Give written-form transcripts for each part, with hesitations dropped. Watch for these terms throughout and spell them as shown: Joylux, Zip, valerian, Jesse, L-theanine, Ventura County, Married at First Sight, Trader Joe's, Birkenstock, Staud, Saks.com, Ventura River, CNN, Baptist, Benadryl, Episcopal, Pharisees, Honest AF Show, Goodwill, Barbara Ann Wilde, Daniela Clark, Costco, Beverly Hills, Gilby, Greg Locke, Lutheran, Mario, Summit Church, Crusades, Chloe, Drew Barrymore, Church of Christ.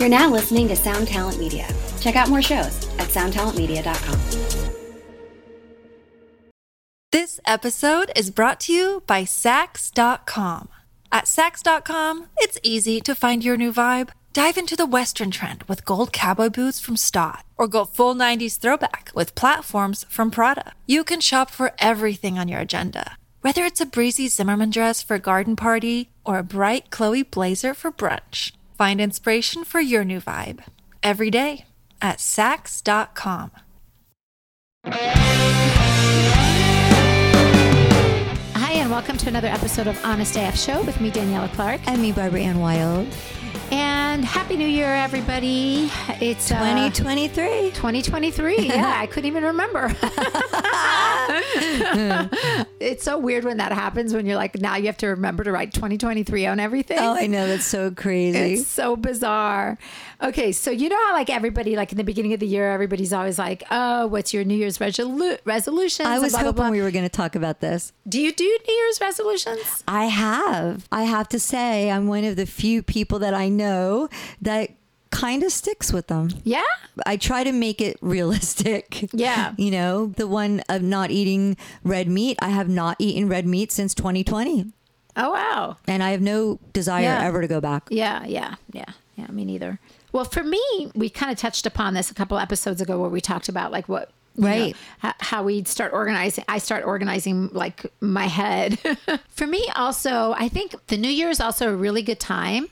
You're now listening to Sound Talent Media. Check out more shows at soundtalentmedia.com. This episode is brought to you by Saks.com. At Saks.com, it's easy to find your new vibe. Dive into the Western trend with gold cowboy boots from Staud, or go full 90s throwback with platforms from Prada. You can shop for everything on your agenda, whether it's a breezy Zimmermann dress for a garden party or a bright Chloe blazer for brunch. Find inspiration for your new vibe every day at Saks.com. Hi, and welcome to another episode of Honest AF Show with me, Daniela Clark. And me, Barbara Ann Wilde. And Happy New Year, everybody. It's 2023. 2023, yeah. I couldn't even remember. It's so weird when that happens, when you're like, now you have to remember to write 2023 on everything. Oh, I know. That's so crazy. It's so bizarre. Okay, so you know how like everybody, like in the beginning of the year, everybody's always like, oh, what's your New Year's resolutions? I was hoping we were going to talk about this. Do you do New Year's resolutions? I have. I have to say, I'm one of the few people that I know that kind of sticks with them. Yeah. I try to make it realistic. Yeah. You know, the one of not eating red meat. I have not eaten red meat since 2020. Oh, wow. And I have no desire ever to go back. Yeah. Me neither. Well, for me, we kind of touched upon this a couple episodes ago where we talked about like what, right, you know, how we start organizing. I start organizing like my head. For me also, I think the New Year is also a really good time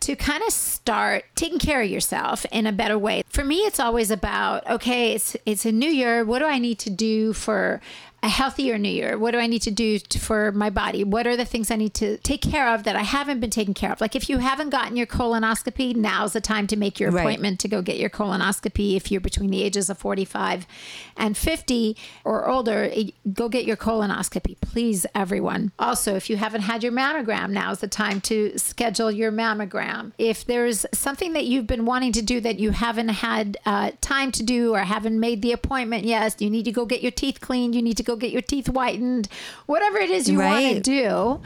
to kind of start taking care of yourself in a better way. For me, it's always about, okay, it's a new year. What do I need to do for a healthier new year? What do I need to do for my body? What are the things I need to take care of that I haven't been taking care of? Like if you haven't gotten your colonoscopy, now's the time to make your appointment to go get your colonoscopy. If you're between the ages of 45 and 50 or older, go get your colonoscopy, please, everyone. Also, if you haven't had your mammogram, now's the time to schedule your mammogram. If there's something that you've been wanting to do that you haven't had time to do or haven't made the appointment, yes, you need to go get your teeth cleaned. You need to go get your teeth whitened, whatever it is you want to do.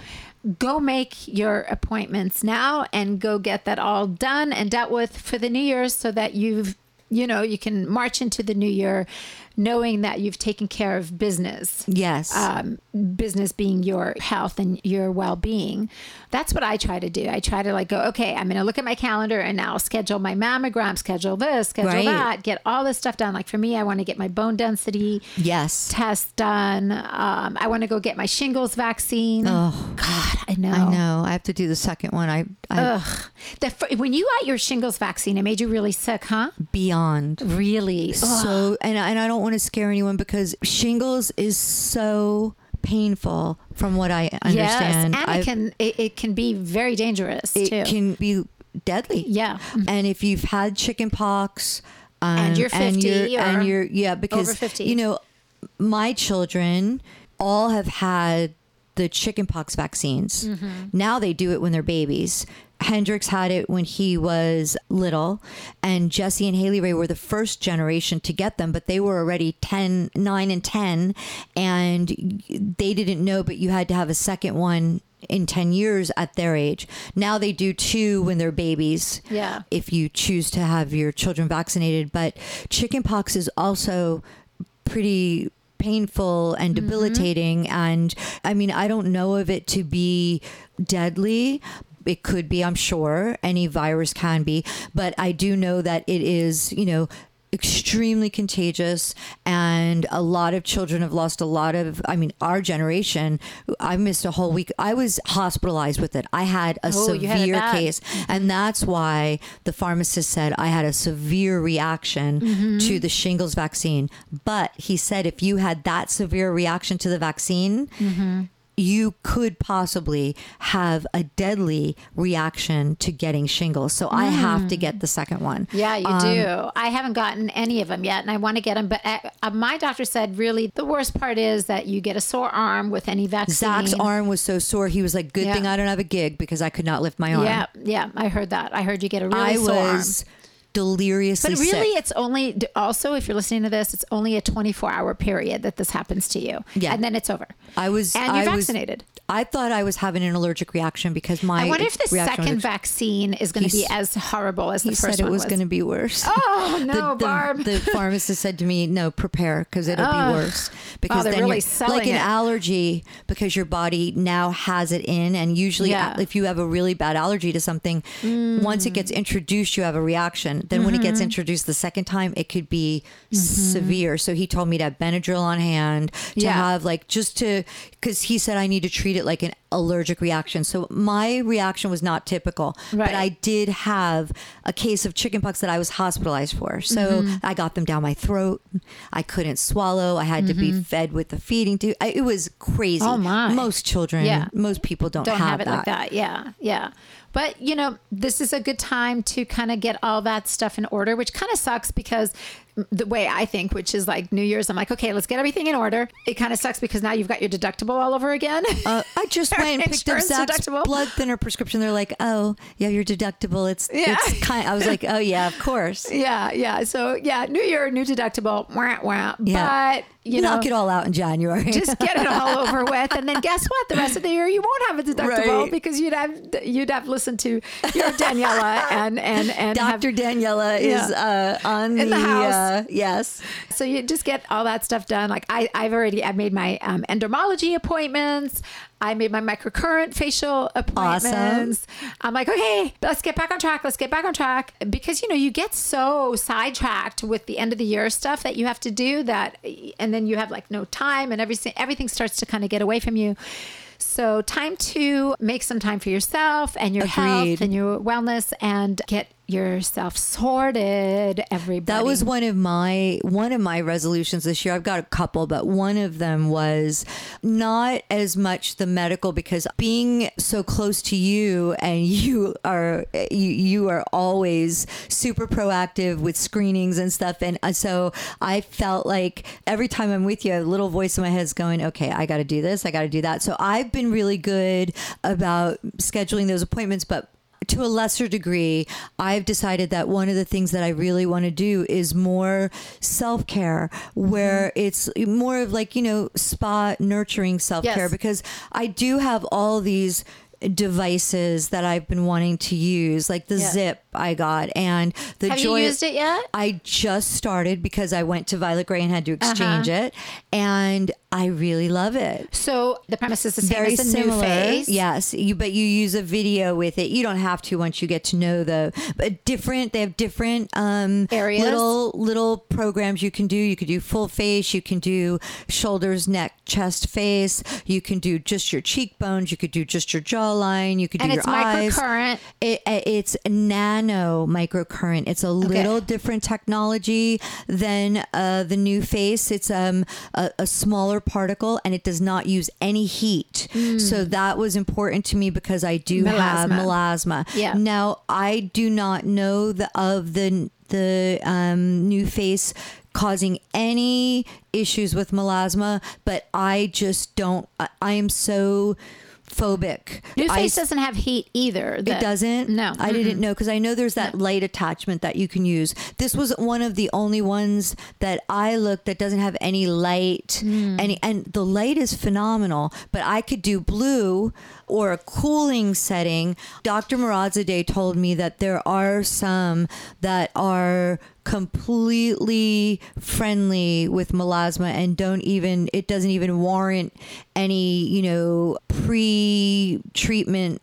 Go make your appointments now and go get that all done and dealt with for the new year so that you can march into the new year knowing that you've taken care of business. Yes. Business being your health and your well-being. That's what I try to do. I try to like go, okay, I'm going to look at my calendar and now schedule my mammogram, schedule this, schedule that, get all this stuff done. Like for me, I want to get my bone density test done. I want to go get my shingles vaccine. Oh, God, I know. I know. I have to do the second one. When you got your shingles vaccine, it made you really sick, huh? Beyond. Really? So, and I don't want to scare anyone because shingles is so painful from what I understand. Yes, and it can be very dangerous too. It can be deadly. Yeah. And if you've had chicken pox and you're 50 because over 50. You know, my children all have had the chicken pox vaccines. Mm-hmm. Now they do it when they're babies. Hendrix had it when he was little, and Jesse and Haley Ray were the first generation to get them, but they were already 10, 9 and 10, and they didn't know, but you had to have a second one in 10 years at their age. Now they do two when they're babies. Yeah. If you choose to have your children vaccinated, but chickenpox is also pretty painful and debilitating. Mm-hmm. And I mean, I don't know of it to be deadly. It could be, I'm sure. Any virus can be. But I do know that it is, you know, extremely contagious. And a lot of children have lost our generation. I missed a whole week. I was hospitalized with it. I had a severe case. And that's why the pharmacist said I had a severe reaction to the shingles vaccine. But he said if you had that severe reaction to the vaccine, you could possibly have a deadly reaction to getting shingles. So I have to get the second one. Yeah, you do. I haven't gotten any of them yet, and I want to get them. But my doctor said, really, the worst part is that you get a sore arm with any vaccine. Zach's arm was so sore. He was like, good thing I don't have a gig because I could not lift my arm. Yeah, I heard that. I heard you get a really sore arm. deliriously sick. But really, it's only, also, if you're listening to this, it's only a 24-hour period that this happens to you. Yeah. And then it's over. And you're vaccinated. I thought I was having an allergic reaction because I wonder if the second vaccine is going to be as horrible as the first one was. He said it was going to be worse. Oh, no, Barb. The pharmacist said to me, no, prepare because it'll be worse. Because they're really selling it. Like an allergy, because your body now has it in. And usually if you have a really bad allergy to something, once it gets introduced, you have a reaction. Then when it gets introduced the second time, it could be severe. So he told me to have Benadryl on hand, to have because he said I need to treat it like an allergic reaction. So my reaction was not typical, but I did have a case of chickenpox that I was hospitalized for. So I got them down my throat. I couldn't swallow. I had to be fed with the feeding tube. It was crazy. Oh my! Most children, most people don't have it like that. Yeah, yeah. But, you know, this is a good time to kind of get all that stuff in order, which kind of sucks because the way I think, which is like New Year's, I'm like, okay, let's get everything in order. It kind of sucks because now you've got your deductible all over again. I just went and picked up Zach's blood thinner prescription. They're like, oh, yeah, your deductible. It's kind of, I was like, oh, yeah, of course. Yeah, yeah. So, yeah, New Year, new deductible. Wah, wah. Yeah. But... you knock it all out in January. Just get it all over with, and then guess what? The rest of the year you won't have a deductible because you'd have listened to your Daniela and Dr. Daniela is on in the house. Yes. So you just get all that stuff done. Like I've made my endomology appointments. I made my microcurrent facial appointments. Awesome. I'm like, okay, let's get back on track. Let's get back on track. Because, you know, you get so sidetracked with the end of the year stuff that you have to do that. And then you have like no time and everything starts to kind of get away from you. So time to make some time for yourself and your health and your wellness and get yourself sorted, everybody. That was one of my resolutions this year. I've got a couple, but one of them was not as much the medical, because being so close to you and you are always super proactive with screenings and stuff, and so I felt like every time I'm with you, a little voice in my head is going, okay, I got to do this, I got to do that. So I've been really good about scheduling those appointments, but to a lesser degree, I've decided that one of the things that I really want to do is more self-care, where it's more of like, you know, spa nurturing self-care, because I do have all these devices that I've been wanting to use, like the Zip I got, and the Joylux. Have you used it yet? I just started because I went to Violet Gray and had to exchange it, and I really love it. So the premise is the same as the NuFace. Yes, but you use a video with it. You don't have to once you get to know they have different areas, little programs you can do. You could do full face, you can do shoulders, neck, chest, face. You can do just your cheekbones. You could do just your jawline. You could do your eyes. And it's microcurrent. It's nano microcurrent. It's a little different technology than the NuFace. It's a smaller particle, and it does not use any heat. So that was important to me because I do have melasma. Yeah. Now, I do not know of the NuFace causing any issues with melasma, but I just don't. I am so phobic. NuFace doesn't have heat either. It doesn't? No. I didn't know, because I know there's that light attachment that you can use. This was one of the only ones that I looked that doesn't have any light. And the light is phenomenal, but I could do blue or a cooling setting. Dr. Moradzadeh told me that there are some that are completely friendly with melasma and it doesn't even warrant any, you know, pre-treatment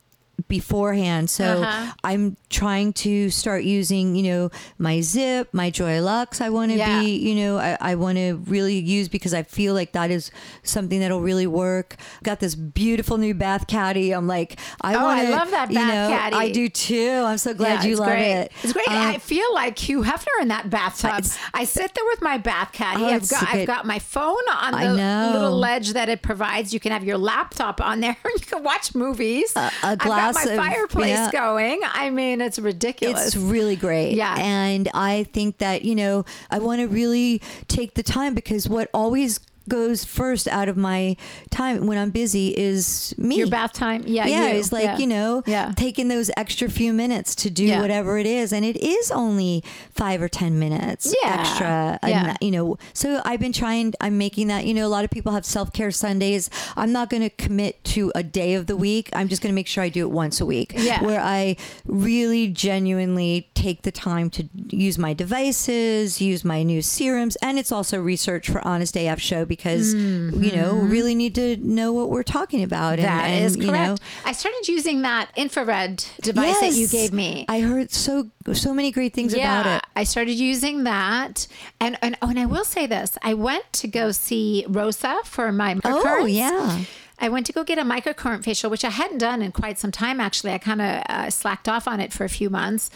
beforehand. So I'm trying to start using, you know, my Zip, my Joylux. I want to be, you know, I want to really use, because I feel like that is something that'll really work. Got this beautiful new bath caddy. I'm like, I love that bath caddy. I do too. I'm so glad you love it. It's great. I feel like Hugh Hefner in that bathtub. I sit there with my bath caddy. I've got my phone on the little ledge that it provides. You can have your laptop on there. You can watch movies. A glass. My fireplace going. I mean, it's ridiculous. It's really great. Yeah. And I think that, you know, I want to really take the time, because what always goes first out of my time when I'm busy is me. Your bath time. Yeah. Yeah. You. It's like, yeah. you know, yeah. taking those extra few minutes to do yeah. whatever it is. And it is only 5 or 10 minutes yeah. extra. Yeah. You know, so I've been trying, I'm making that, you know, a lot of people have self-care Sundays. I'm not going to commit to a day of the week. I'm just going to make sure I do it once a week yeah. where I really genuinely take the time to use my devices, use my new serums. And it's also research for Honest AF Show because, mm-hmm. you know, really need to know what we're talking about. That and, is correct. You know, I started using that infrared device yes, that you gave me. I heard so many great things yeah, about it. I started using that. And I will say this. I went to go see Rosa for my microcurrents. Oh, yeah. I went to go get a microcurrent facial, which I hadn't done in quite some time, actually. I kind of slacked off on it for a few months.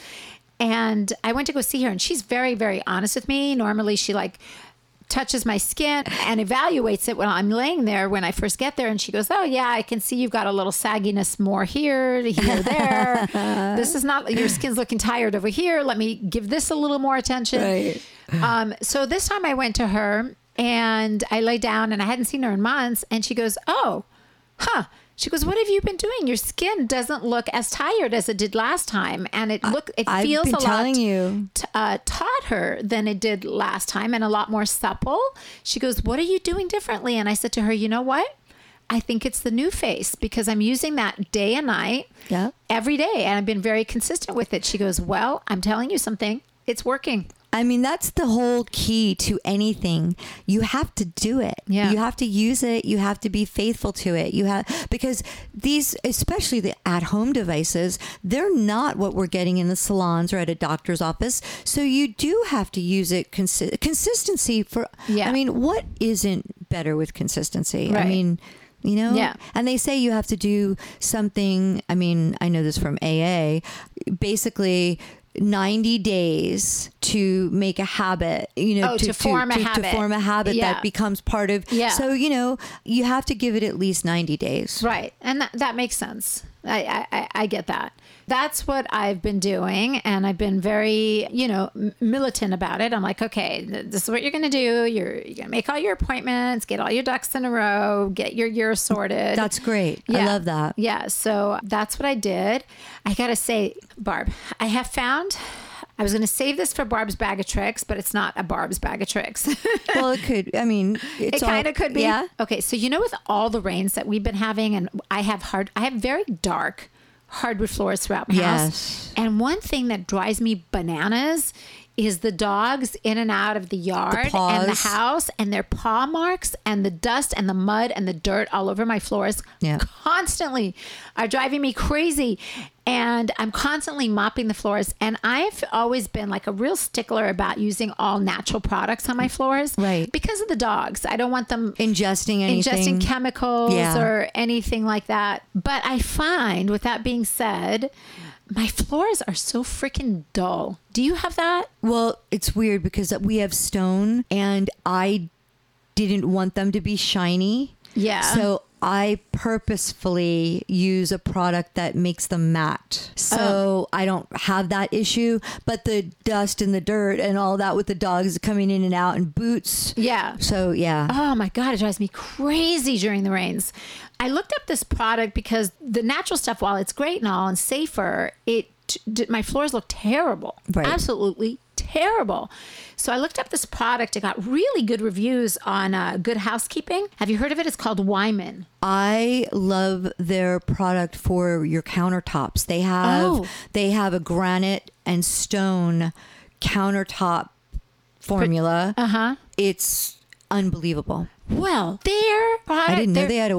And I went to go see her, and she's very, very honest with me. Normally, she, like, touches my skin and evaluates it while I'm laying there when I first get there. And she goes, oh, yeah, I can see you've got a little sagginess more here, there. This is not, your skin's looking tired over here. Let me give this a little more attention. Right. So this time I went to her and I lay down and I hadn't seen her in months. And she goes, oh, huh. She goes, what have you been doing? Your skin doesn't look as tired as it did last time. And it feels a lot tauter than it did last time and a lot more supple. She goes, what are you doing differently? And I said to her, you know what? I think it's the NuFace because I'm using that day and night yeah. every day. And I've been very consistent with it. She goes, well, I'm telling you something. It's working. I mean, that's the whole key to anything. You have to do it. Yeah. You have to use it. You have to be faithful to it. Because these, especially the at-home devices, they're not what we're getting in the salons or at a doctor's office. So you do have to use it. Consistency for, yeah. I mean, what isn't better with consistency? Right. I mean, you know, yeah. and they say you have to do something. I mean, I know this from AA, basically 90 days to make a habit, you know, to form a habit yeah. that becomes part of. Yeah. So, you know, you have to give it at least 90 days. Right. And that makes sense. I get that. That's what I've been doing. And I've been very, you know, militant about it. I'm like, okay, this is what you're going to do. You're going to make all your appointments, get all your ducks in a row, get your year sorted. That's great. Yeah. I love that. Yeah. So that's what I did. I got to say, Barb, I have found... I was going to save this for Barb's Bag of Tricks, but it's not a Barb's Bag of Tricks. Well, it could. I mean, it kind of could be. Yeah. Okay. So, you know, with all the rains that we've been having, and I have very dark hardwood floors throughout my house. And one thing that drives me bananas is the dogs in and out of the yard and the house and their paw marks and the dust and the mud and the dirt all over my floors yeah. constantly are driving me crazy. And I'm constantly mopping the floors. And I've always been like a real stickler about using all natural products on my floors. Right. Because of the dogs. I don't want them ingesting chemicals yeah. or anything like that. But I find, with that being said, my floors are so freaking dull. Do you have that? Well, it's weird because we have stone and I didn't want them to be shiny. Yeah. So I purposefully use a product that makes them matte. So I don't have that issue, but the dust and the dirt and all that with the dogs coming in and out and boots. Yeah. So yeah. Oh my God, it drives me crazy during the rains. I looked up this product because the natural stuff, while it's great and all and safer, my floors look terrible. Right. Absolutely terrible. So I looked up this product. It got really good reviews on Good Housekeeping. Have you heard of it? It's called Wyman. I love their product for your countertops. They have a granite and stone countertop formula. Uh-huh. It's unbelievable. Well, their product. I didn't know they had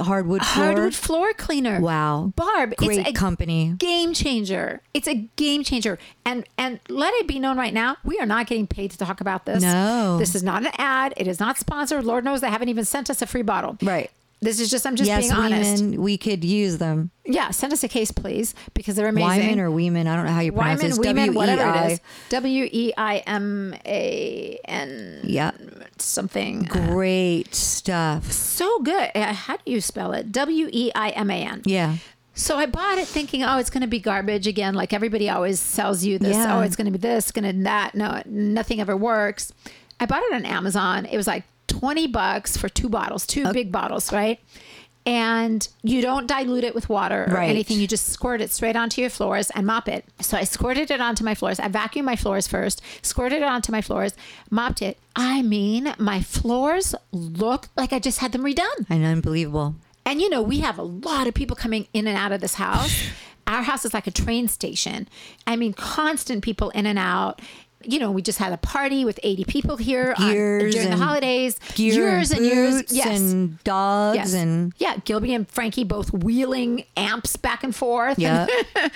hardwood floor cleaner. Wow, Barb, great company, game changer. It's a game changer, and let it be known right now, we are not getting paid to talk about this. No, this is not an ad. It is not sponsored. Lord knows they haven't even sent us a free bottle. Right. This is just, I'm just being honest. Yes, we could use them. Yeah, send us a case, please, because they're amazing. Wyman or Weeman, I don't know how you pronounce it. Wyman, whatever it is. Weiman yeah. something. Great stuff. So good. How do you spell it? Weiman. Yeah. So I bought it thinking, oh, it's going to be garbage again. Like everybody always sells you this. Yeah. Oh, it's going to be this, going to that. No, nothing ever works. I bought it on Amazon. It was like $20 for two bottles, big bottles, right? And you don't dilute it with water or anything. You just squirt it straight onto your floors and mop it. So I squirted it onto my floors. I vacuumed my floors first, squirted it onto my floors, mopped it. I mean, my floors looked like I just had them redone. I know, unbelievable. And, you know, we have a lot of people coming in and out of this house. Our house is like a train station. I mean, constant people in and out. You know, we just had a party with 80 people here during the holidays. Years and years. Yes. And dogs. Yes. And yeah, Gilby and Frankie both wheeling amps back and forth. Yeah.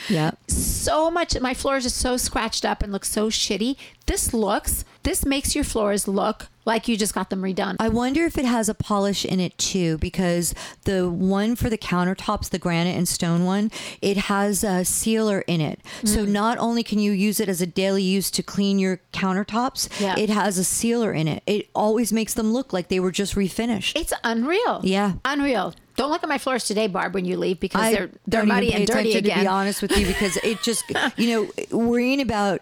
Yeah. So much. My floors are so scratched up and look so shitty. This makes your floors look like you just got them redone. I wonder if it has a polish in it too, because the one for the countertops, the granite and stone one, it has a sealer in it. Mm-hmm. So not only can you use it as a daily use to clean your countertops, it has a sealer in it. It always makes them look like they were just refinished. It's unreal. Yeah. Unreal. Don't look at my floors today, Barb, when you leave, because they're muddy and dirty again. To be honest with you, because it just, you know, worrying about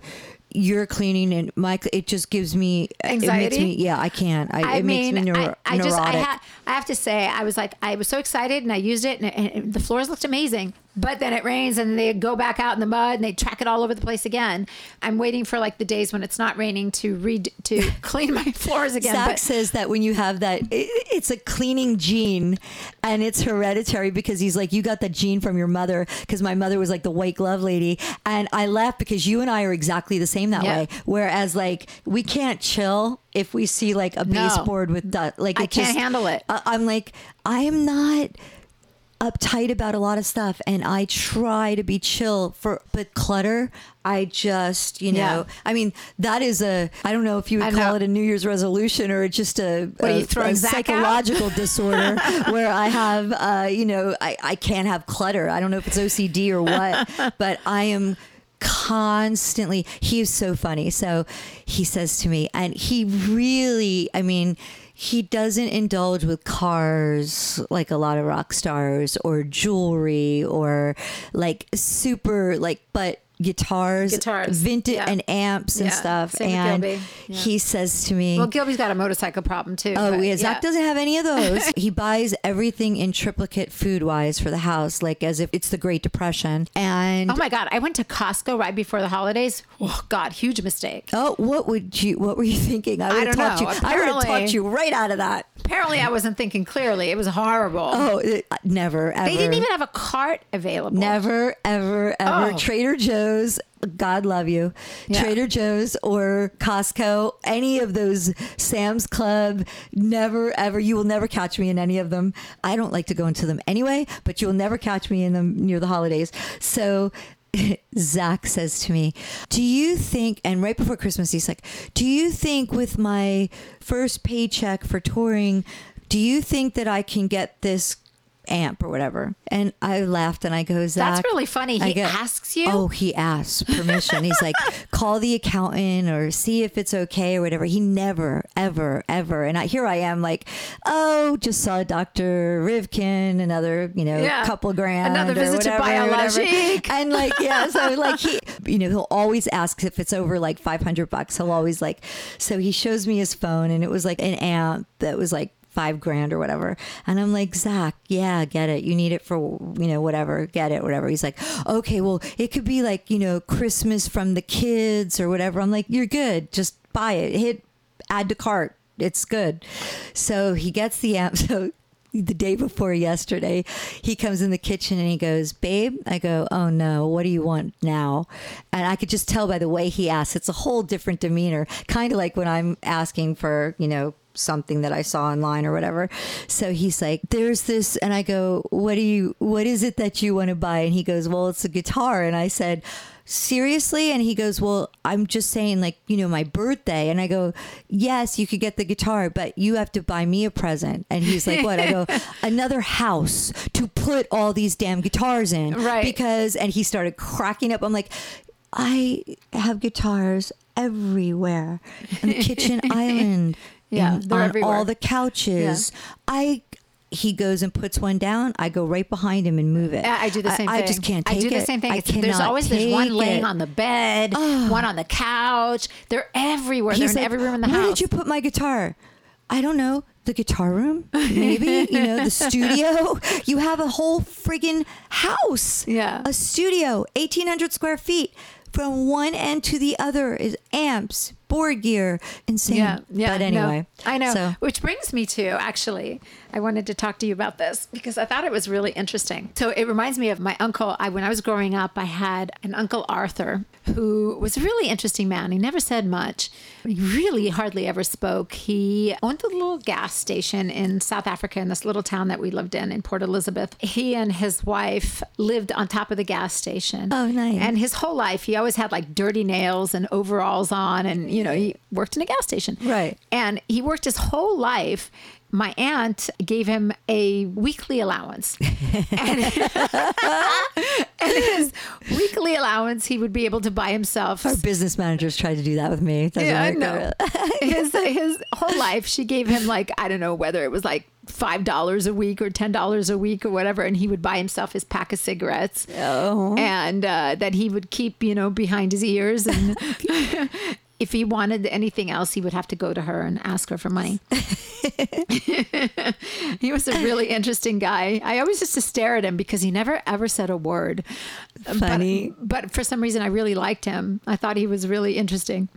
your cleaning and my, it just gives me anxiety. It makes me, I can't. It makes me neurotic. I have to say, I was so excited and I used it and the floors looked amazing. But then it rains and they go back out in the mud and they track it all over the place again. I'm waiting for like the days when it's not raining to clean my floors again. Zach says that when you have that, it's a cleaning gene and it's hereditary, because he's like, you got that gene from your mother, because my mother was like the white glove lady. And I laugh because you and I are exactly the same that way. Whereas like we can't chill if we see like a baseboard with dust. Like I can't handle it. I'm like, I am not uptight about a lot of stuff, and I try to be chill but clutter, I just, you know, I mean, that is I don't know if you would call it a New Year's resolution or just a psychological disorder where I have, you know, I can't have clutter. I don't know if it's OCD or what, but I am constantly, he is so funny. So he says to me, and he really, I mean, he doesn't indulge with cars like a lot of rock stars, or jewelry, or like super like, but guitars, vintage and amps and stuff. Same and with Gilby. Yeah. He says to me, well, Gilby's got a motorcycle problem too. Oh, yeah. Zach doesn't have any of those. He buys everything in triplicate food wise for the house, like as if it's the Great Depression. And oh my God, I went to Costco right before the holidays. Oh God, huge mistake. Oh, what were you thinking? I don't know. I would have talked you right out of that. Apparently I wasn't thinking clearly. It was horrible. Oh, never, ever. They didn't even have a cart available. Never, ever, ever. Oh. Trader Joe's. God love you. Yeah. Trader Joe's or Costco, any of those, Sam's Club, never, ever. You will never catch me in any of them. I don't like to go into them anyway, but you'll never catch me in them near the holidays. So Zach says to me, do you think, and right before Christmas, he's like, do you think with my first paycheck for touring, do you think that I can get this amp or whatever? And I laughed and I go, Zach, that's really funny. He asks you? Oh, he asks permission. He's like, call the accountant or see if it's okay or whatever. He never, ever, ever. And here I am like, oh, just saw Dr. Rivkin, another, you know, couple grand. Another visit to Biologique. And like, so like he, you know, he'll always ask if it's over like $500. He'll always like, so he shows me his phone and it was like an amp that was like $5,000 or whatever. And I'm like, Zach, get it. You need it for, you know, whatever, get it, whatever. He's like, okay, well, it could be like, you know, Christmas from the kids or whatever. I'm like, you're good. Just buy it. Hit add to cart. It's good. So he gets the amp. So the day before yesterday, he comes in the kitchen and he goes, babe, I go, oh no, what do you want now? And I could just tell by the way he asks, it's a whole different demeanor, kind of like when I'm asking for, you know, something that I saw online or whatever. So he's like, there's this, and I go, what is it that you want to buy? And he goes, well, it's a guitar. And I said, seriously? And he goes, well, I'm just saying, like, you know, my birthday. And I go, yes, you could get the guitar, but you have to buy me a present. And he's like, what? I go, another house to put all these damn guitars in. Right. Because, and he started cracking up. I'm like, I have guitars everywhere on the kitchen island. Yeah, on everywhere. All the couches. Yeah. He goes and puts one down. I go right behind him and move it. I do the same thing. I just can't take it. I do the same thing. There's one laying on the bed, one on the couch. They're everywhere. They're in every room in the house. Where did you put my guitar? I don't know, the guitar room, maybe, you know, the studio. You have a whole friggin' house. Yeah. A studio, 1,800 square feet. From one end to the other is amps, board gear, insane. Yeah, yeah, but anyway. No, I know. So. Which brings me to, actually, I wanted to talk to you about this because I thought it was really interesting. So it reminds me of my uncle. When I was growing up, I had an Uncle Arthur who was a really interesting man. He never said much. He really hardly ever spoke. He owned a little gas station in South Africa in this little town that we lived in Port Elizabeth. He and his wife lived on top of the gas station. Oh, nice. And his whole life, he always had like dirty nails and overalls on, and, you know, he worked in a gas station. Right. And he worked his whole life. My aunt gave him a weekly allowance. And his weekly allowance, he would be able to buy himself. Our business managers tried to do that with me. No. His whole life, she gave him like, I don't know whether it was like $5 a week or $10 a week or whatever. And he would buy himself his pack of cigarettes. Oh. And that he would keep, you know, behind his ears. And if he wanted anything else, he would have to go to her and ask her for money. He was a really interesting guy. I always used to stare at him because he never, ever said a word. Funny. But for some reason, I really liked him. I thought he was really interesting.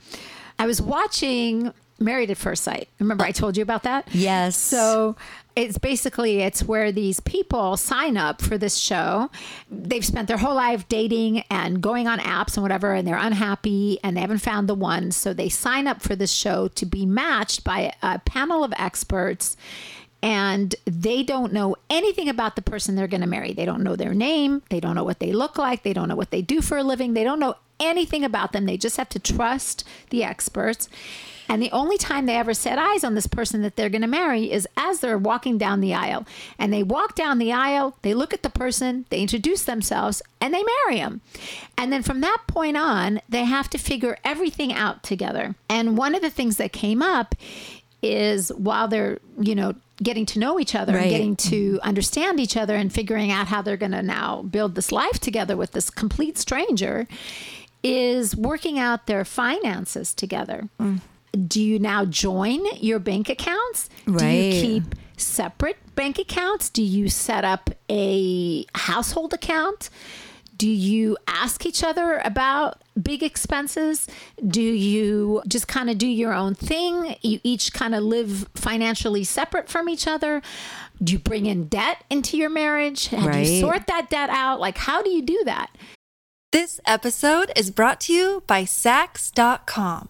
I was watching Married at First Sight. Remember I told you about that? Yes. So it's where these people sign up for this show. They've spent their whole life dating and going on apps and whatever, and they're unhappy and they haven't found the one. So they sign up for this show to be matched by a panel of experts, and they don't know anything about the person they're going to marry. They don't know their name. They don't know what they look like. They don't know what they do for a living. They don't know anything about them. They just have to trust the experts. And the only time they ever set eyes on this person that they're going to marry is as they're walking down the aisle. And they walk down the aisle, they look at the person, they introduce themselves, and they marry him. And then from that point on, they have to figure everything out together. And one of the things that came up is while they're, you know, getting to know each other, right, and getting to understand each other and figuring out how they're going to now build this life together with this complete stranger, is working out their finances together. Mm. Do you now join your bank accounts? Right. Do you keep separate bank accounts? Do you set up a household account? Do you ask each other about big expenses? Do you just kind of do your own thing? You each kind of live financially separate from each other? Do you bring in debt into your marriage? How right. do you sort that debt out? Like, how do you do that? This episode is brought to you by Saks.com.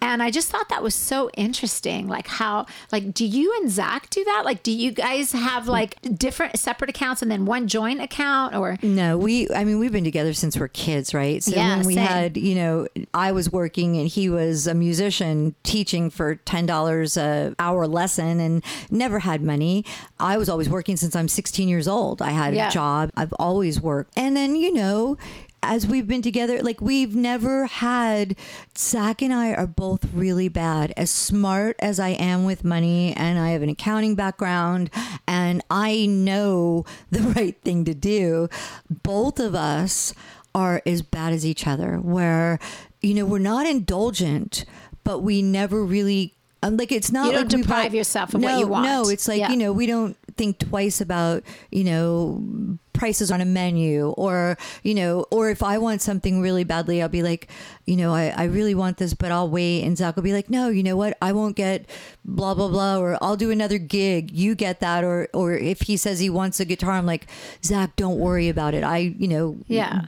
And I just thought that was so interesting. Like, how, like, do you and Zach do that? Like, do you guys have like different separate accounts and then one joint account, or? No, we've been together since we're kids, right? So yeah, when we same. Had, you know, I was working and he was a musician teaching for $10 an hour lesson and never had money. I was always working since I'm 16 years old. I had a job. I've always worked. And then, you know, as we've been together, like, we've never had, Zach and I are both really bad. As smart as I am with money, and I have an accounting background, and I know the right thing to do, both of us are as bad as each other, where, you know, we're not indulgent, but we never really, like, it's not like you don't like deprive yourself of what you want. No, it's like, you know, we don't think twice about, you know, prices on a menu, or, you know, or if I want something really badly, I'll be like, you know, I really want this, but I'll wait. And Zach will be like, no, you know what? I won't get blah, blah, blah, or I'll do another gig. You get that. Or if he says he wants a guitar, I'm like, Zach, don't worry about it.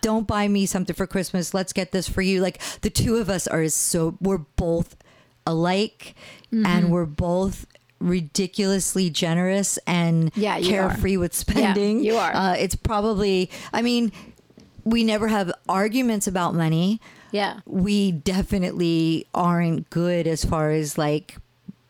Don't buy me something for Christmas. Let's get this for you. Like, the two of us are so, we're both alike, mm-hmm. and we're both ridiculously generous and carefree with spending. Yeah, you are. It's probably, I mean, we never have arguments about money. Yeah. We definitely aren't good as far as like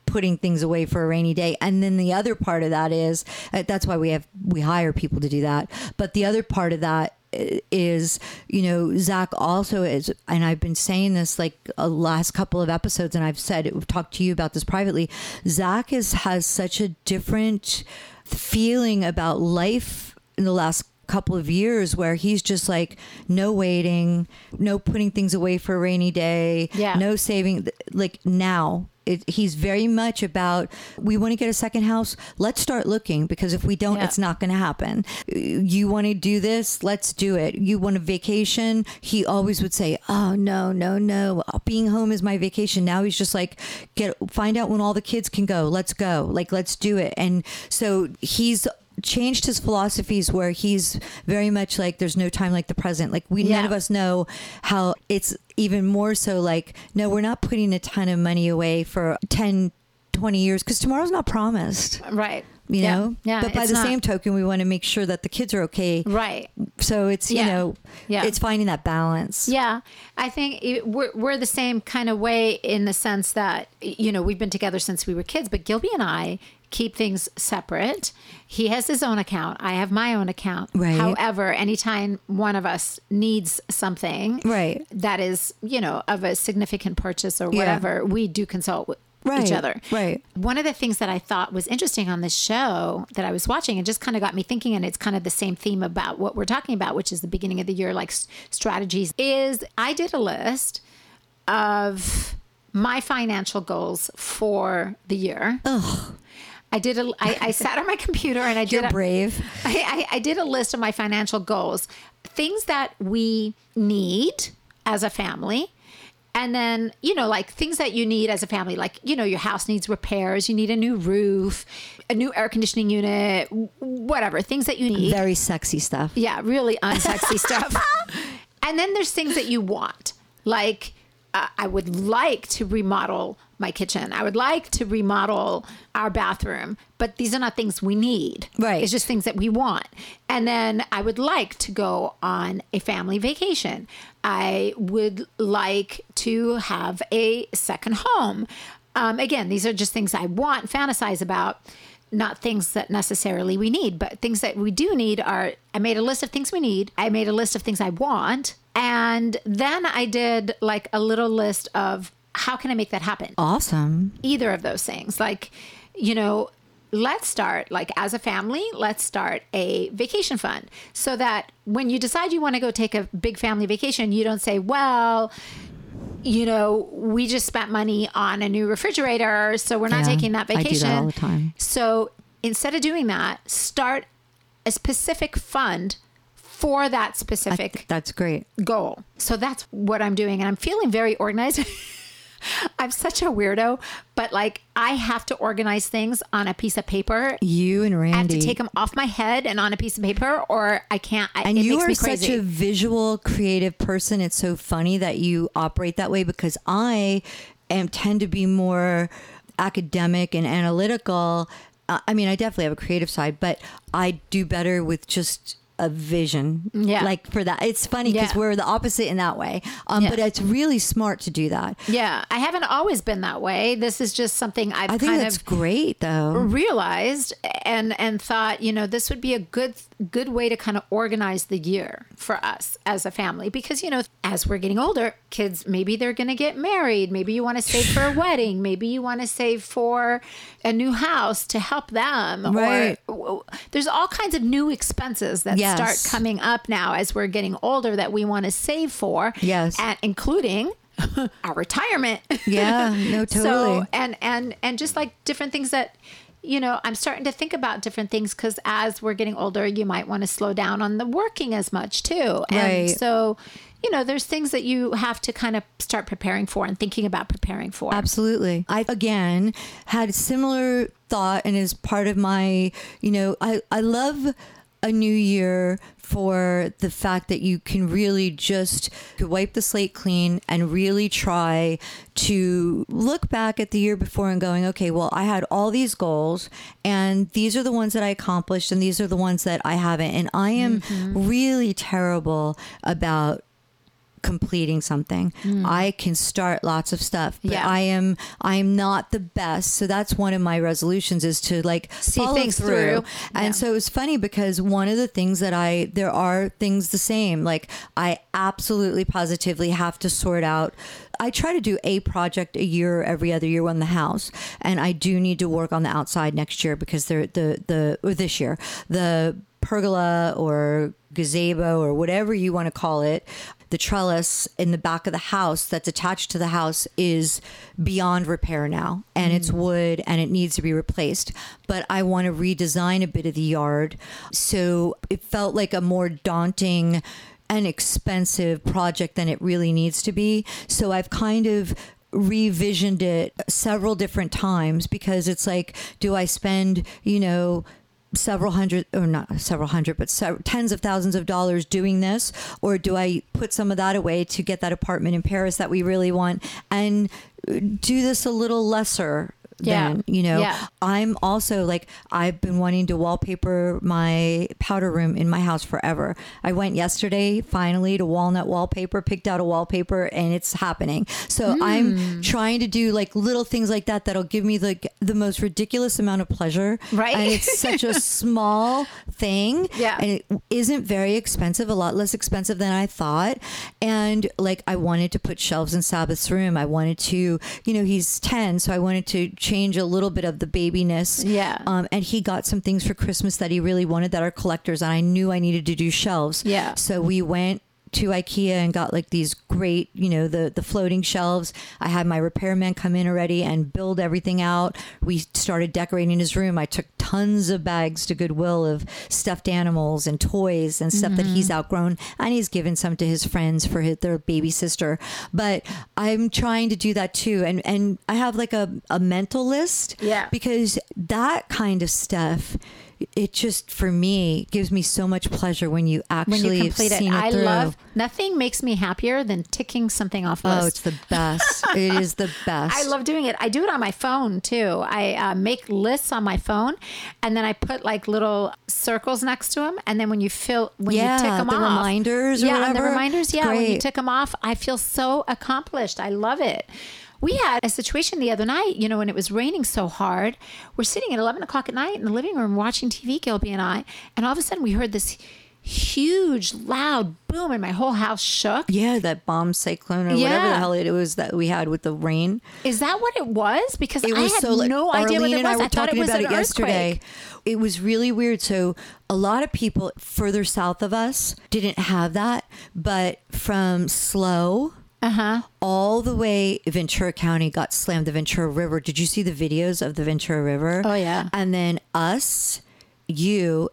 putting things away for a rainy day. And then the other part of that is, that's why we hire people to do that. But the other part of that is, you know, Zach also is, and I've been saying this like a last couple of episodes, and I've said it, we've talked to you about this privately. Zach has such a different feeling about life in the last couple of years, where he's just like, no waiting, no putting things away for a rainy day, no saving, like now. He's very much about, we want to get a second house, let's start looking, because if we don't, it's not going to happen. You want to do this, let's do it. You want a vacation, he always would say, oh, no, being home is my vacation. Now he's just like, find out when all the kids can go, let's go, like, let's do it. And so he's changed his philosophies, where he's very much like, there's no time like the present. Like we none of us know how. It's even more so like, no, we're not putting a ton of money away for 10, 20 years because tomorrow's not promised. Right. You know? Yeah, but by the same token, we want to make sure that the kids are okay. Right. So it's, you know, it's finding that balance. Yeah. I think we're the same kind of way in the sense that, you know, we've been together since we were kids, but Gilby and I keep things separate. He has his own account. I have my own account. Right. However, anytime one of us needs something that is, you know, of a significant purchase or whatever, we do consult each other. Right. One of the things that I thought was interesting on this show that I was watching, and just kind of got me thinking, and it's kind of the same theme about what we're talking about, which is the beginning of the year, like strategies, is I did a list of my financial goals for the year. Ugh. I sat on my computer and I did. You're brave. I did a list of my financial goals, things that we need as a family. And then, you know, like things that you need as a family, like, you know, your house needs repairs, you need a new roof, a new air conditioning unit, whatever, things that you need. Very sexy stuff. Yeah, really unsexy stuff. And then there's things that you want, like I would like to remodel my kitchen. I would like to remodel our bathroom, but these are not things we need. Right. It's just things that we want. And then I would like to go on a family vacation. I would like to have a second home. Again, these are just things I want, fantasize about, not things that necessarily we need, but things that we do need are, I made a list of things we need. I made a list of things I want. And then I did like a little list of, how can I make that happen? Awesome. Either of those things. Like, you know, let's start, like as a family, let's start a vacation fund so that when you decide you want to go take a big family vacation, you don't say, well, you know, we just spent money on a new refrigerator, so we're not taking that vacation. I do that all the time. So instead of doing that, start a specific fund for that specific that's great goal. So that's what I'm doing. And I'm feeling very organized. I'm such a weirdo, but like I have to organize things on a piece of paper. You and Randy. I have to take them off my head and on a piece of paper, or I can't. And it you are such a visual, creative person. It's so funny that you operate that way, because I tend to be more academic and analytical. I mean, I definitely have a creative side, but I do better with just a vision, like for that. It's funny because we're the opposite in that way, but it's really smart to do that. Yeah, I haven't always been that way. This is just something I think kind that's of great though. Realized and thought, you know, this would be a good way to kind of organize the year for us as a family, because you know, as we're getting older, kids, maybe they're going to get married. Maybe you want to save for a wedding. Maybe you want to save for a new house to help them. Right. Or there's all kinds of new expenses that start coming up now as we're getting older that we want to save for. Yes. And including our retirement. Yeah. No, totally. So, and just like different things that, you know, I'm starting to think about different things, because as we're getting older, you might want to slow down on the working as much too. Right. And so, you know, there's things that you have to kind of start preparing for and thinking about preparing for. Absolutely. I, again, had a similar thought, and is part of my, you know, I love a new year for the fact that you can really just wipe the slate clean and really try to look back at the year before and going, okay, well, I had all these goals, and these are the ones that I accomplished, and these are the ones that I haven't. And I am really terrible about completing something. I can start lots of stuff, but I am not the best. So that's one of my resolutions, is to like see things through. And so it was funny because one of the things that there are things the same, like I absolutely positively have to sort out. I try to do a project a year or every other year on the house, and I do need to work on the outside next year because or this year, the pergola or gazebo or whatever you want to call it, the trellis in the back of the house that's attached to the house is beyond repair now, and it's wood and it needs to be replaced. But I want to redesign a bit of the yard. So it felt like a more daunting and expensive project than it really needs to be. So I've kind of revisioned it several different times because it's like, do I spend, tens of thousands of dollars doing this, or do I put some of that away to get that apartment in Paris that we really want and do this a little lesser than, I'm also like, I've been wanting to wallpaper my powder room in my house forever. I went yesterday finally to Walnut Wallpaper, picked out a wallpaper, and it's happening. So I'm trying to do like little things like that that'll give me the most ridiculous amount of pleasure. Right. And it's such a small thing. Yeah. And it isn't very expensive, a lot less expensive than I thought. And like, I wanted to put shelves in Sabbath's room. I wanted to, he's 10, so I wanted to change a little bit of the babiness. Yeah. And he got some things for Christmas that he really wanted that are collectors, and I knew I needed to do shelves. Yeah. So we went to IKEA and got like these great, the floating shelves. I had my repairman come in already and build everything out. We started decorating his room. I took tons of bags to Goodwill of stuffed animals and toys and stuff that he's outgrown, and he's given some to his friends for their baby sister. But I'm trying to do that too. And I have like a mental list, because that kind of stuff, it just, for me, gives me so much pleasure when you actually complete it. I love, nothing makes me happier than ticking something off list. Oh, it's the best. It is the best. I love doing it. I do it on my phone too. I make lists on my phone, and then I put like little circles next to them. And then when you tick them off. When you tick them off, I feel so accomplished. I love it. We had a situation the other night, when it was raining so hard. We're sitting at 11 o'clock at night in the living room watching TV, Gilby and I, and all of a sudden we heard this huge, loud boom, and my whole house shook. Yeah, that bomb cyclone or whatever the hell it was that we had with the rain. Is that what it was? Because I had no idea what it was. Arlene and I were talking about it yesterday. It was really weird. So a lot of people further south of us didn't have that, but from Slough... all the way Ventura County got slammed. The Ventura River. Did you see the videos of the Ventura River? Oh yeah. And then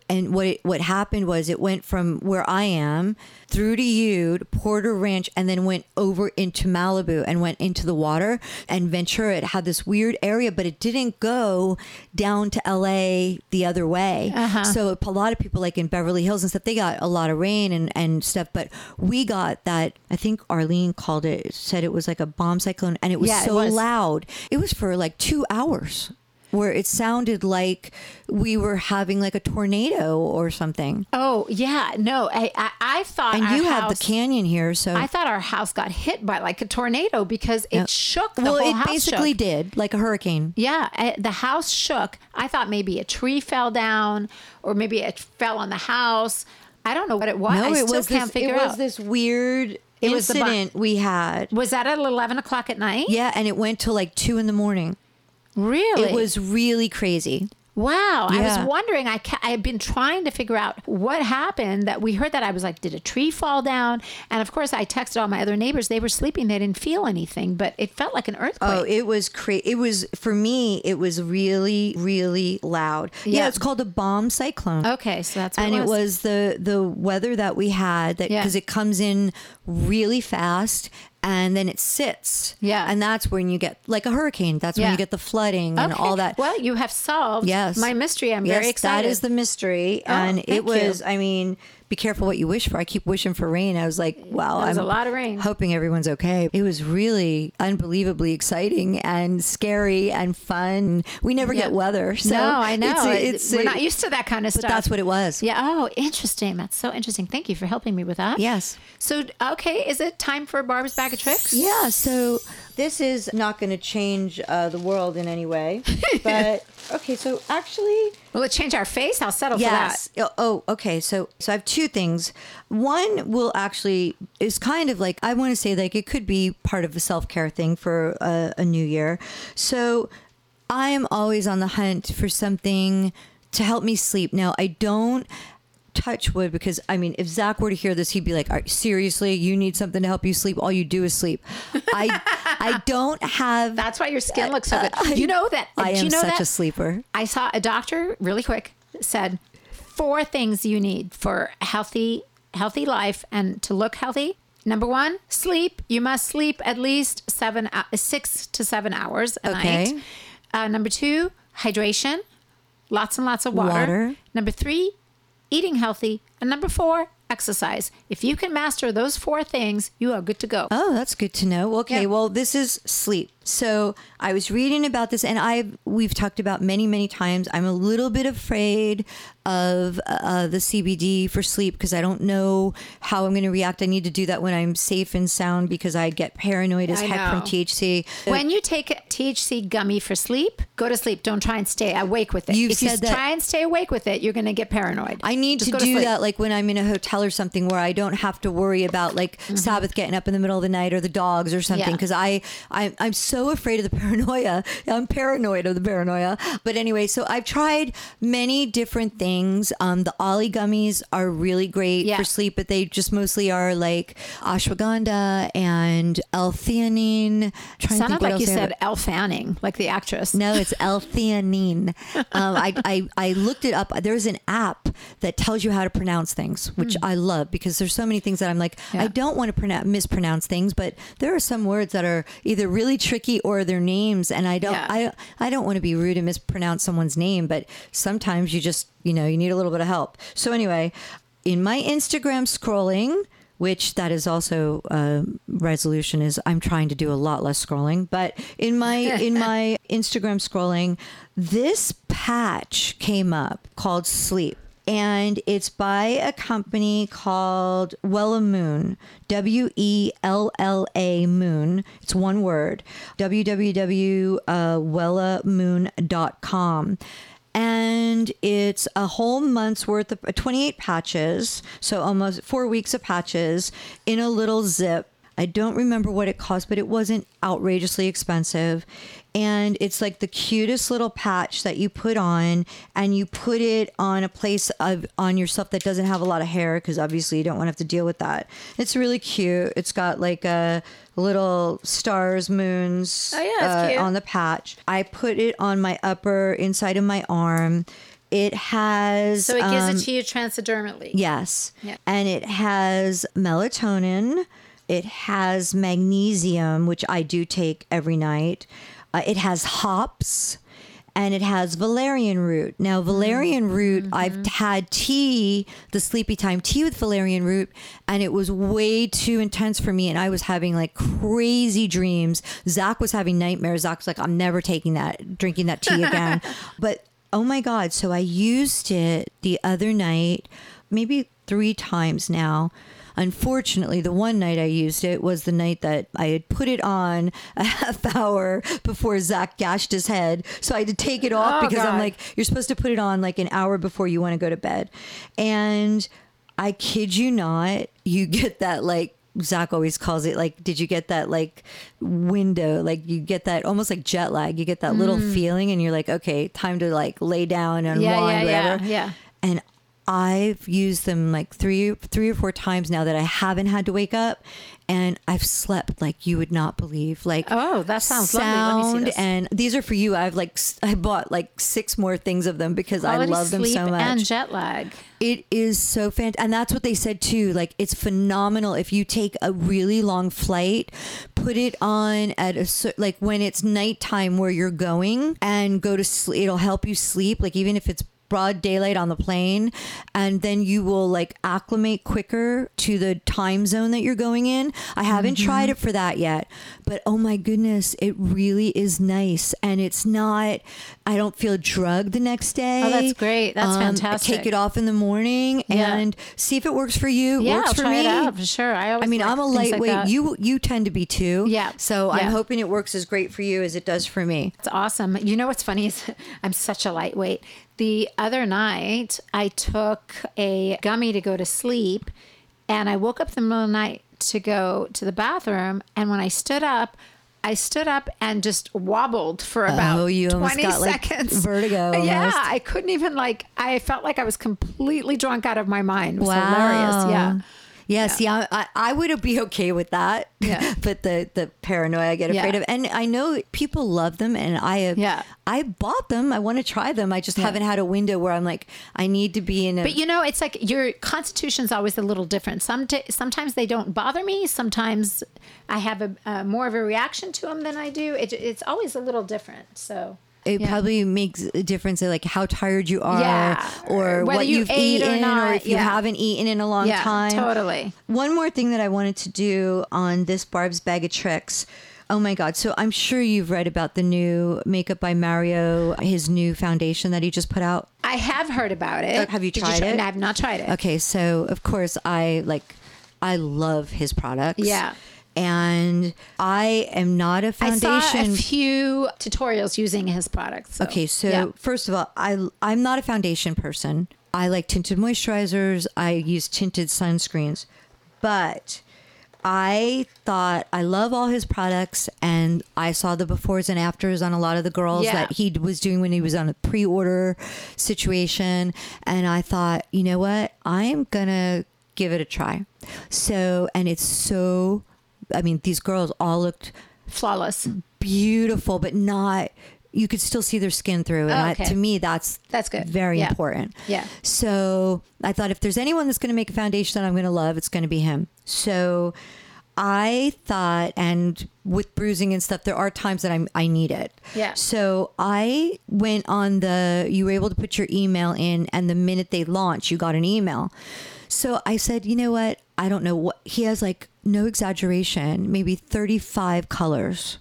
and what happened was it went from where I am through to you to Porter Ranch, and then went over into Malibu and went into the water. And Ventura, it had this weird area, but it didn't go down to LA the other way. So a lot of people like in Beverly Hills and stuff, they got a lot of rain and stuff, but we got that, I think Arlene called it, said it was like a bomb cyclone, and it was loud. It was for like 2 hours. Where it sounded like we were having like a tornado or something. Oh yeah, no, I thought. And you have the canyon here, so I thought our house got hit by like a tornado because it shook. It basically did, like a hurricane. Yeah, the house shook. I thought maybe a tree fell down, or maybe it fell on the house. I don't know what it was. No, I still can't figure out. It was this weird. It incident was we had. Was that at 11 o'clock at night? Yeah, and it went till like 2 in the morning. Really? It was really crazy. Wow. Yeah. I was wondering, I had been trying to figure out what happened that we heard that. I was like, did a tree fall down? And of course I texted all my other neighbors. They were sleeping. They didn't feel anything, but it felt like an earthquake. Oh, it was crazy. It was, for me, it was really, really loud. Yeah. It's called a bomb cyclone. Okay. So that's what it was. And it was the weather that we had because it comes in really fast. And then it sits. Yeah. And that's when you get like a hurricane. That's when you get the flooding and all that. Well, you have solved my mystery. I'm very excited. That is the mystery. And it was, I mean, be careful what you wish for. I keep wishing for rain. I was like, wow, I'm a lot of rain. Hoping everyone's okay. It was really unbelievably exciting and scary and fun. We never get weather. So no, I know. We're not used to that kind of stuff. That's what it was. Yeah. Oh, interesting. That's so interesting. Thank you for helping me with that. Yes. So, okay. Is it time for Barb's Bag of Tricks? Yeah. So this is not going to change the world in any way, but okay. So actually, will it change our face? I'll settle for that. Oh, okay. So I have two things. One will actually is kind of like, I want to say like it could be part of a self-care thing for a new year. So I am always on the hunt for something to help me sleep. Now I don't touch wood because I mean, if Zach were to hear this, he'd be like, all right, seriously, you need something to help you sleep. All you do is sleep. I don't have. That's why your skin looks so good. You know that. I am such a sleeper. I saw a doctor really quick said 4 things you need for a healthy life and to look healthy. Number 1, sleep. You must sleep at least 6 to 7 hours a night. Number 2, hydration. Lots and lots of water. Number 3, eating healthy. And number 4, exercise. If you can master those 4 things, you are good to go. Oh, that's good to know. Okay, well, this is sleep. So I was reading about this, and we've talked about many, many times. I'm a little bit afraid of the CBD for sleep because I don't know how I'm going to react. I need to do that when I'm safe and sound because I get paranoid as heck from THC. When you take a THC gummy for sleep, go to sleep. Don't try and stay awake with it. If you try and stay awake with it, you're going to get paranoid. I need to do that like when I'm in a hotel or something where I don't have to worry about like Sabbath getting up in the middle of the night or the dogs or something because I'm so afraid of the paranoia. I'm paranoid of the paranoia. But anyway, so I've tried many different things. The Ollie gummies are really great for sleep, but they just mostly are like ashwagandha and L-theanine. Sounded like you said L Fanning, like the actress. No, it's L-theanine. I looked it up. There's an app that tells you how to pronounce things, which I love because there's so many things that I'm like, I don't want to mispronounce things, but there are some words that are either really tricky or their names. And I don't want to be rude and mispronounce someone's name, but sometimes you just, you need a little bit of help. So anyway, in my Instagram scrolling, which that is also a resolution, is I'm trying to do a lot less scrolling. But in my Instagram scrolling, this patch came up called Sleep. And it's by a company called Wellamoon, W-E-L-L-A Moon. It's one word, www.wellamoon.com. And it's a whole month's worth of 28 patches. So almost 4 weeks of patches in a little zip. I don't remember what it cost, but it wasn't outrageously expensive. And it's like the cutest little patch that you put on, and you put it on a place on yourself that doesn't have a lot of hair because obviously you don't want to have to deal with that. It's really cute. It's got like a little stars, moons on the patch. I put it on my upper inside of my arm. It has... So it gives it to you transdermally. Yes. Yeah. And it has melatonin. It has magnesium, which I do take every night. It has hops. And it has valerian root. Now, valerian root, I've had tea, the sleepy time tea with valerian root, and it was way too intense for me. And I was having like crazy dreams. Zach was having nightmares. Zach's like, I'm never drinking that tea again. But oh my God. So I used it the other night, maybe 3 times now. Unfortunately, the one night I used it was the night that I had put it on a half hour before Zach gashed his head. So I had to take it off because I'm like, you're supposed to put it on like an hour before you want to go to bed. And I kid you not, you get that like, Zach always calls it like, did you get that like window? Like you get that almost like jet lag. You get that little feeling and you're like, okay, time to like lay down and unwind, whatever. Yeah. And I've used them like three or 4 times now that I haven't had to wake up, and I've slept like you would not believe. Like, oh, that sounds lovely. Let me see this. And these are for you. I bought like 6 more things of them because I love them so much. And jet lag. It is so fantastic. And that's what they said too. Like it's phenomenal. If you take a really long flight, put it on at like when it's nighttime where you're going and go to sleep, it'll help you sleep. Like even if it's broad daylight on the plane, and then you will like acclimate quicker to the time zone that you're going in. I haven't tried it for that yet, but oh my goodness, it really is nice. And it's not, I don't feel drugged the next day. Oh, that's great. That's fantastic. I take it off in the morning and see if it works for you. Yeah, works I'll for try me. It out. Sure. I mean, like I'm a lightweight. Like you tend to be too. Yeah. So I'm hoping it works as great for you as it does for me. It's awesome. You know what's funny is I'm such a lightweight. The other night, I took a gummy to go to sleep, and I woke up in the middle of the night to go to the bathroom, and when I stood up and just wobbled for about 20 seconds. Like, vertigo. Yeah, almost. I couldn't even I felt like I was completely drunk out of my mind. It was hilarious. Yeah. Yes, yeah. I would be okay with that. Yeah. But the paranoia I get afraid of. And I know people love them, and I bought them. I want to try them. I just haven't had a window where I'm like, I need to be in a... But you know, it's like your constitution's always a little different. Sometimes they don't bother me. Sometimes I have a more of a reaction to them than I do. It's always a little different, so... It probably makes a difference in like how tired you are or what you've eaten or not, or if you haven't eaten in a long time. Yeah, totally. One more thing that I wanted to do on this Barb's Bag of Tricks. Oh my God. So I'm sure you've read about the new makeup by Mario, his new foundation that he just put out. I have heard about it. Have you tried it? I have not tried it. Okay. So of course I love his products. Yeah. And I am not a foundation. I saw a few tutorials using his products. So. Okay, so first of all, I'm not a foundation person. I like tinted moisturizers. I use tinted sunscreens. But I thought, I love all his products, and I saw the befores and afters on a lot of the girls that he was doing when he was on a pre-order situation. And I thought, you know what? I am going to give it a try. So, and it's so... I mean, these girls all looked flawless, beautiful, but not, you could still see their skin through. And to me, that's good. Very important. Yeah. So I thought if there's anyone that's going to make a foundation that I'm going to love, it's going to be him. So I thought, and with bruising and stuff, there are times that I need it. Yeah. So I went on you were able to put your email in, and the minute they launch, you got an email. So I said, you know what? I don't know what he has, like, no exaggeration, maybe 35 colors.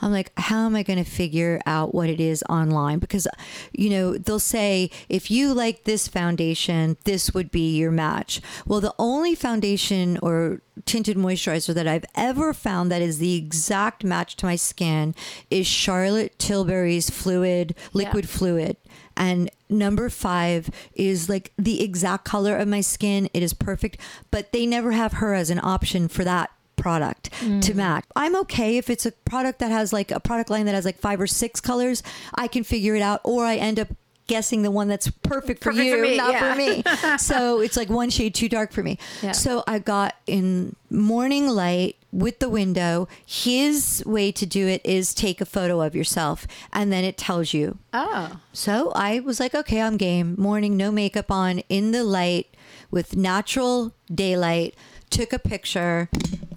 I'm like, how am I going to figure out what it is online? Because, you know, they'll say, if you like this foundation, this would be your match. Well, the only foundation or tinted moisturizer that I've ever found that is the exact match to my skin is Charlotte Tilbury's liquid fluid. And number 5 is like the exact color of my skin. It is perfect, but they never have her as an option for that product to match. I'm okay if it's a product that has like a product line that has like 5 or 6 colors. I can figure it out, or I end up guessing the one that's perfect for you, for me, not for me. So it's like one shade too dark for me. Yeah. So I got in morning light with the window. His way to do it is take a photo of yourself, and then it tells you. Oh. So I was like, okay, I'm game. Morning, no makeup on, in the light with natural daylight. Took a picture,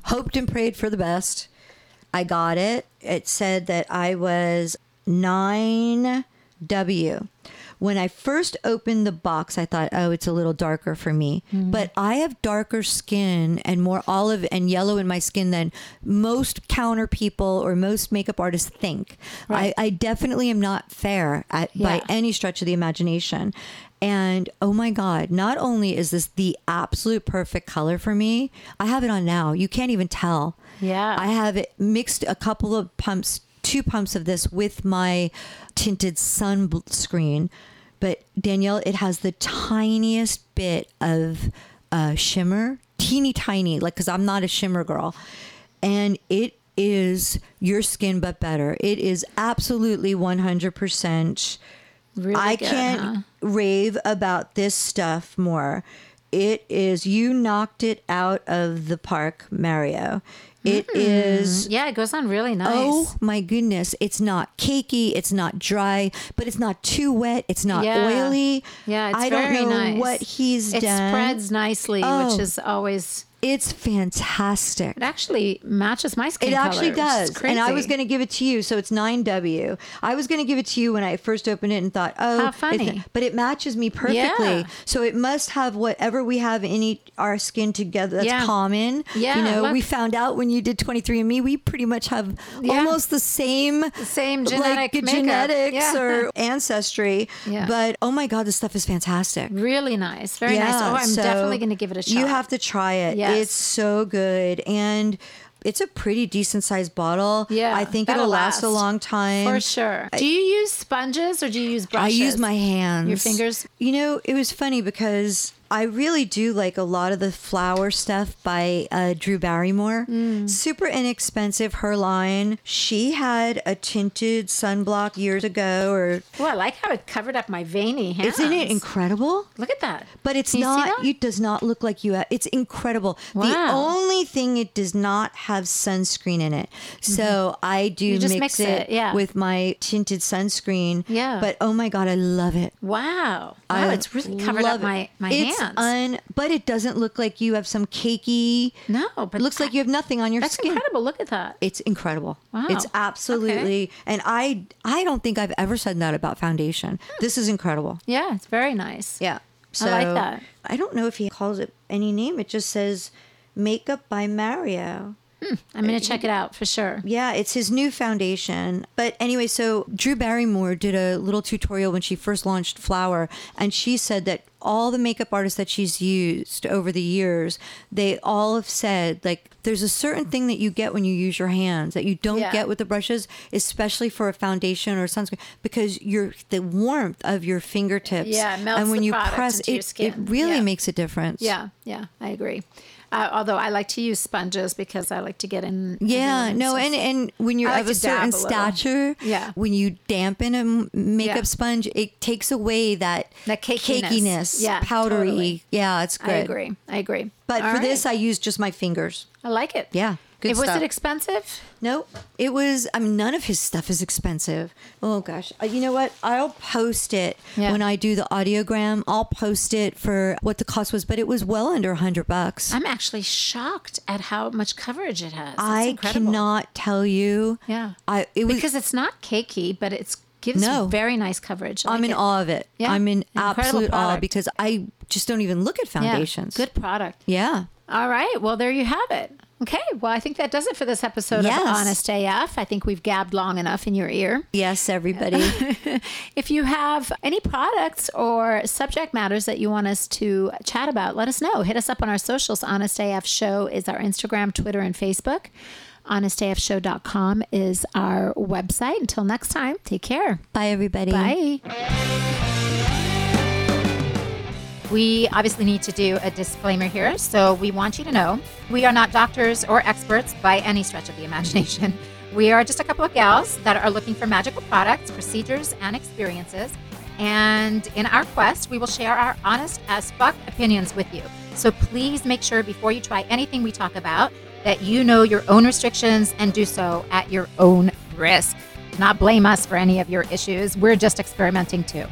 hoped and prayed for the best. I got it. It said that I was 9W. When I first opened the box, I thought, oh, it's a little darker for me. Mm-hmm. But I have darker skin and more olive and yellow in my skin than most counter people or most makeup artists think. Right. I definitely am not fair by any stretch of the imagination. And oh my God, not only is this the absolute perfect color for me, I have it on now. You can't even tell. Yeah. I have it mixed a couple of pumps, 2 pumps of this with my tinted sunscreen. But Danielle, it has the tiniest bit of shimmer, teeny tiny, like, because I'm not a shimmer girl. And it is your skin, but better. It is absolutely 100%. Really I good, can't rave about this stuff more. It is, you knocked it out of the park, Mario. It is. Yeah, it goes on really nice. Oh my goodness. It's not cakey. It's not dry, but it's not too wet. It's not oily. Yeah, it's very nice. I don't know what he's done. It spreads nicely, which is always It's fantastic. It actually matches my skin color. It actually does. It's crazy. And I was going to give it to you. So it's 9W. I was going to give it to you when I first opened it and thought, oh. How funny. But it matches me perfectly. Yeah. So it must have whatever we have in our skin together that's common. Yeah. You know, we found out when you did 23andMe, we pretty much have almost the same genetic genetics or ancestry. Yeah. But oh my God, this stuff is fantastic. Really nice. Very nice. Oh, I'm definitely going to give it a shot. You have to try it. Yeah. It's so good. And it's a pretty decent sized bottle. Yeah, I think it'll last a long time. For sure. Do you use sponges or do you use brushes? I use my hands. Your fingers? You know, it was funny because I really do like a lot of the Flower stuff by Drew Barrymore. Mm. Super inexpensive, her line. She had a tinted sunblock years ago. I like how it covered up my veiny hands. Isn't it incredible? Look at that. But it's not, it does not look like you have, it's incredible. Wow. The only thing, it does not have sunscreen in it. Mm-hmm. So I do mix it with my tinted sunscreen. Yeah. But oh my God, I love it. Wow. It's really covered up my hands. But it doesn't look like you have some cakey. No, but it looks like you have nothing on your skin. That's incredible. Look at that. It's incredible. Wow. It's absolutely. Okay. And I don't think I've ever said that about foundation. This is incredible. Yeah, it's very nice. Yeah. So, I like that. I don't know if he calls it any name. It just says Makeup by Mario. I'm going to check it out for sure. Yeah, it's his new foundation. But anyway, so Drew Barrymore did a little tutorial when she first launched Flower, and she said that all the makeup artists that she's used over the years, they all have said, like, there's a certain thing that you get when you use your hands that you don't get with the brushes, especially for a foundation or sunscreen, because the warmth of your fingertips. Yeah, it melts the product into your skin. And when you press it, it really makes a difference. Yeah, I agree. Although I like to use sponges because I like to get in. Yeah, no, and when you're of a certain stature, when you dampen a makeup sponge, it takes away that cakiness, powdery. Totally. Yeah, it's good. I agree. But all for this, I use just my fingers. I like it. Yeah, good stuff. Was it expensive? No, it was. I mean, none of his stuff is expensive. Oh gosh, you know what? I'll post it when I do the audiogram. I'll post it for what the cost was, but it was well under $100. I'm actually shocked at how much coverage it has. It's incredible. Cannot tell you. Yeah, because it's not cakey, but it gives very nice coverage. I'm in awe of it. Yeah. I'm in absolute awe because I just don't even look at foundations. Yeah. Good product. Yeah. All right. Well, there you have it. Okay. Well, I think that does it for this episode of Honest AF. I think we've gabbed long enough in your ear. Yes, everybody. If you have any products or subject matters that you want us to chat about, let us know. Hit us up on our socials. Honest AF Show is our Instagram, Twitter, and Facebook. HonestAFShow.com is our website. Until next time, take care. Bye, everybody. Bye. We obviously need to do a disclaimer here. So we want you to know we are not doctors or experts by any stretch of the imagination. We are just a couple of gals that are looking for magical products, procedures, and experiences. And in our quest, we will share our honest as fuck opinions with you. So please make sure before you try anything we talk about that you know your own restrictions and do so at your own risk. Do not blame us for any of your issues. We're just experimenting too.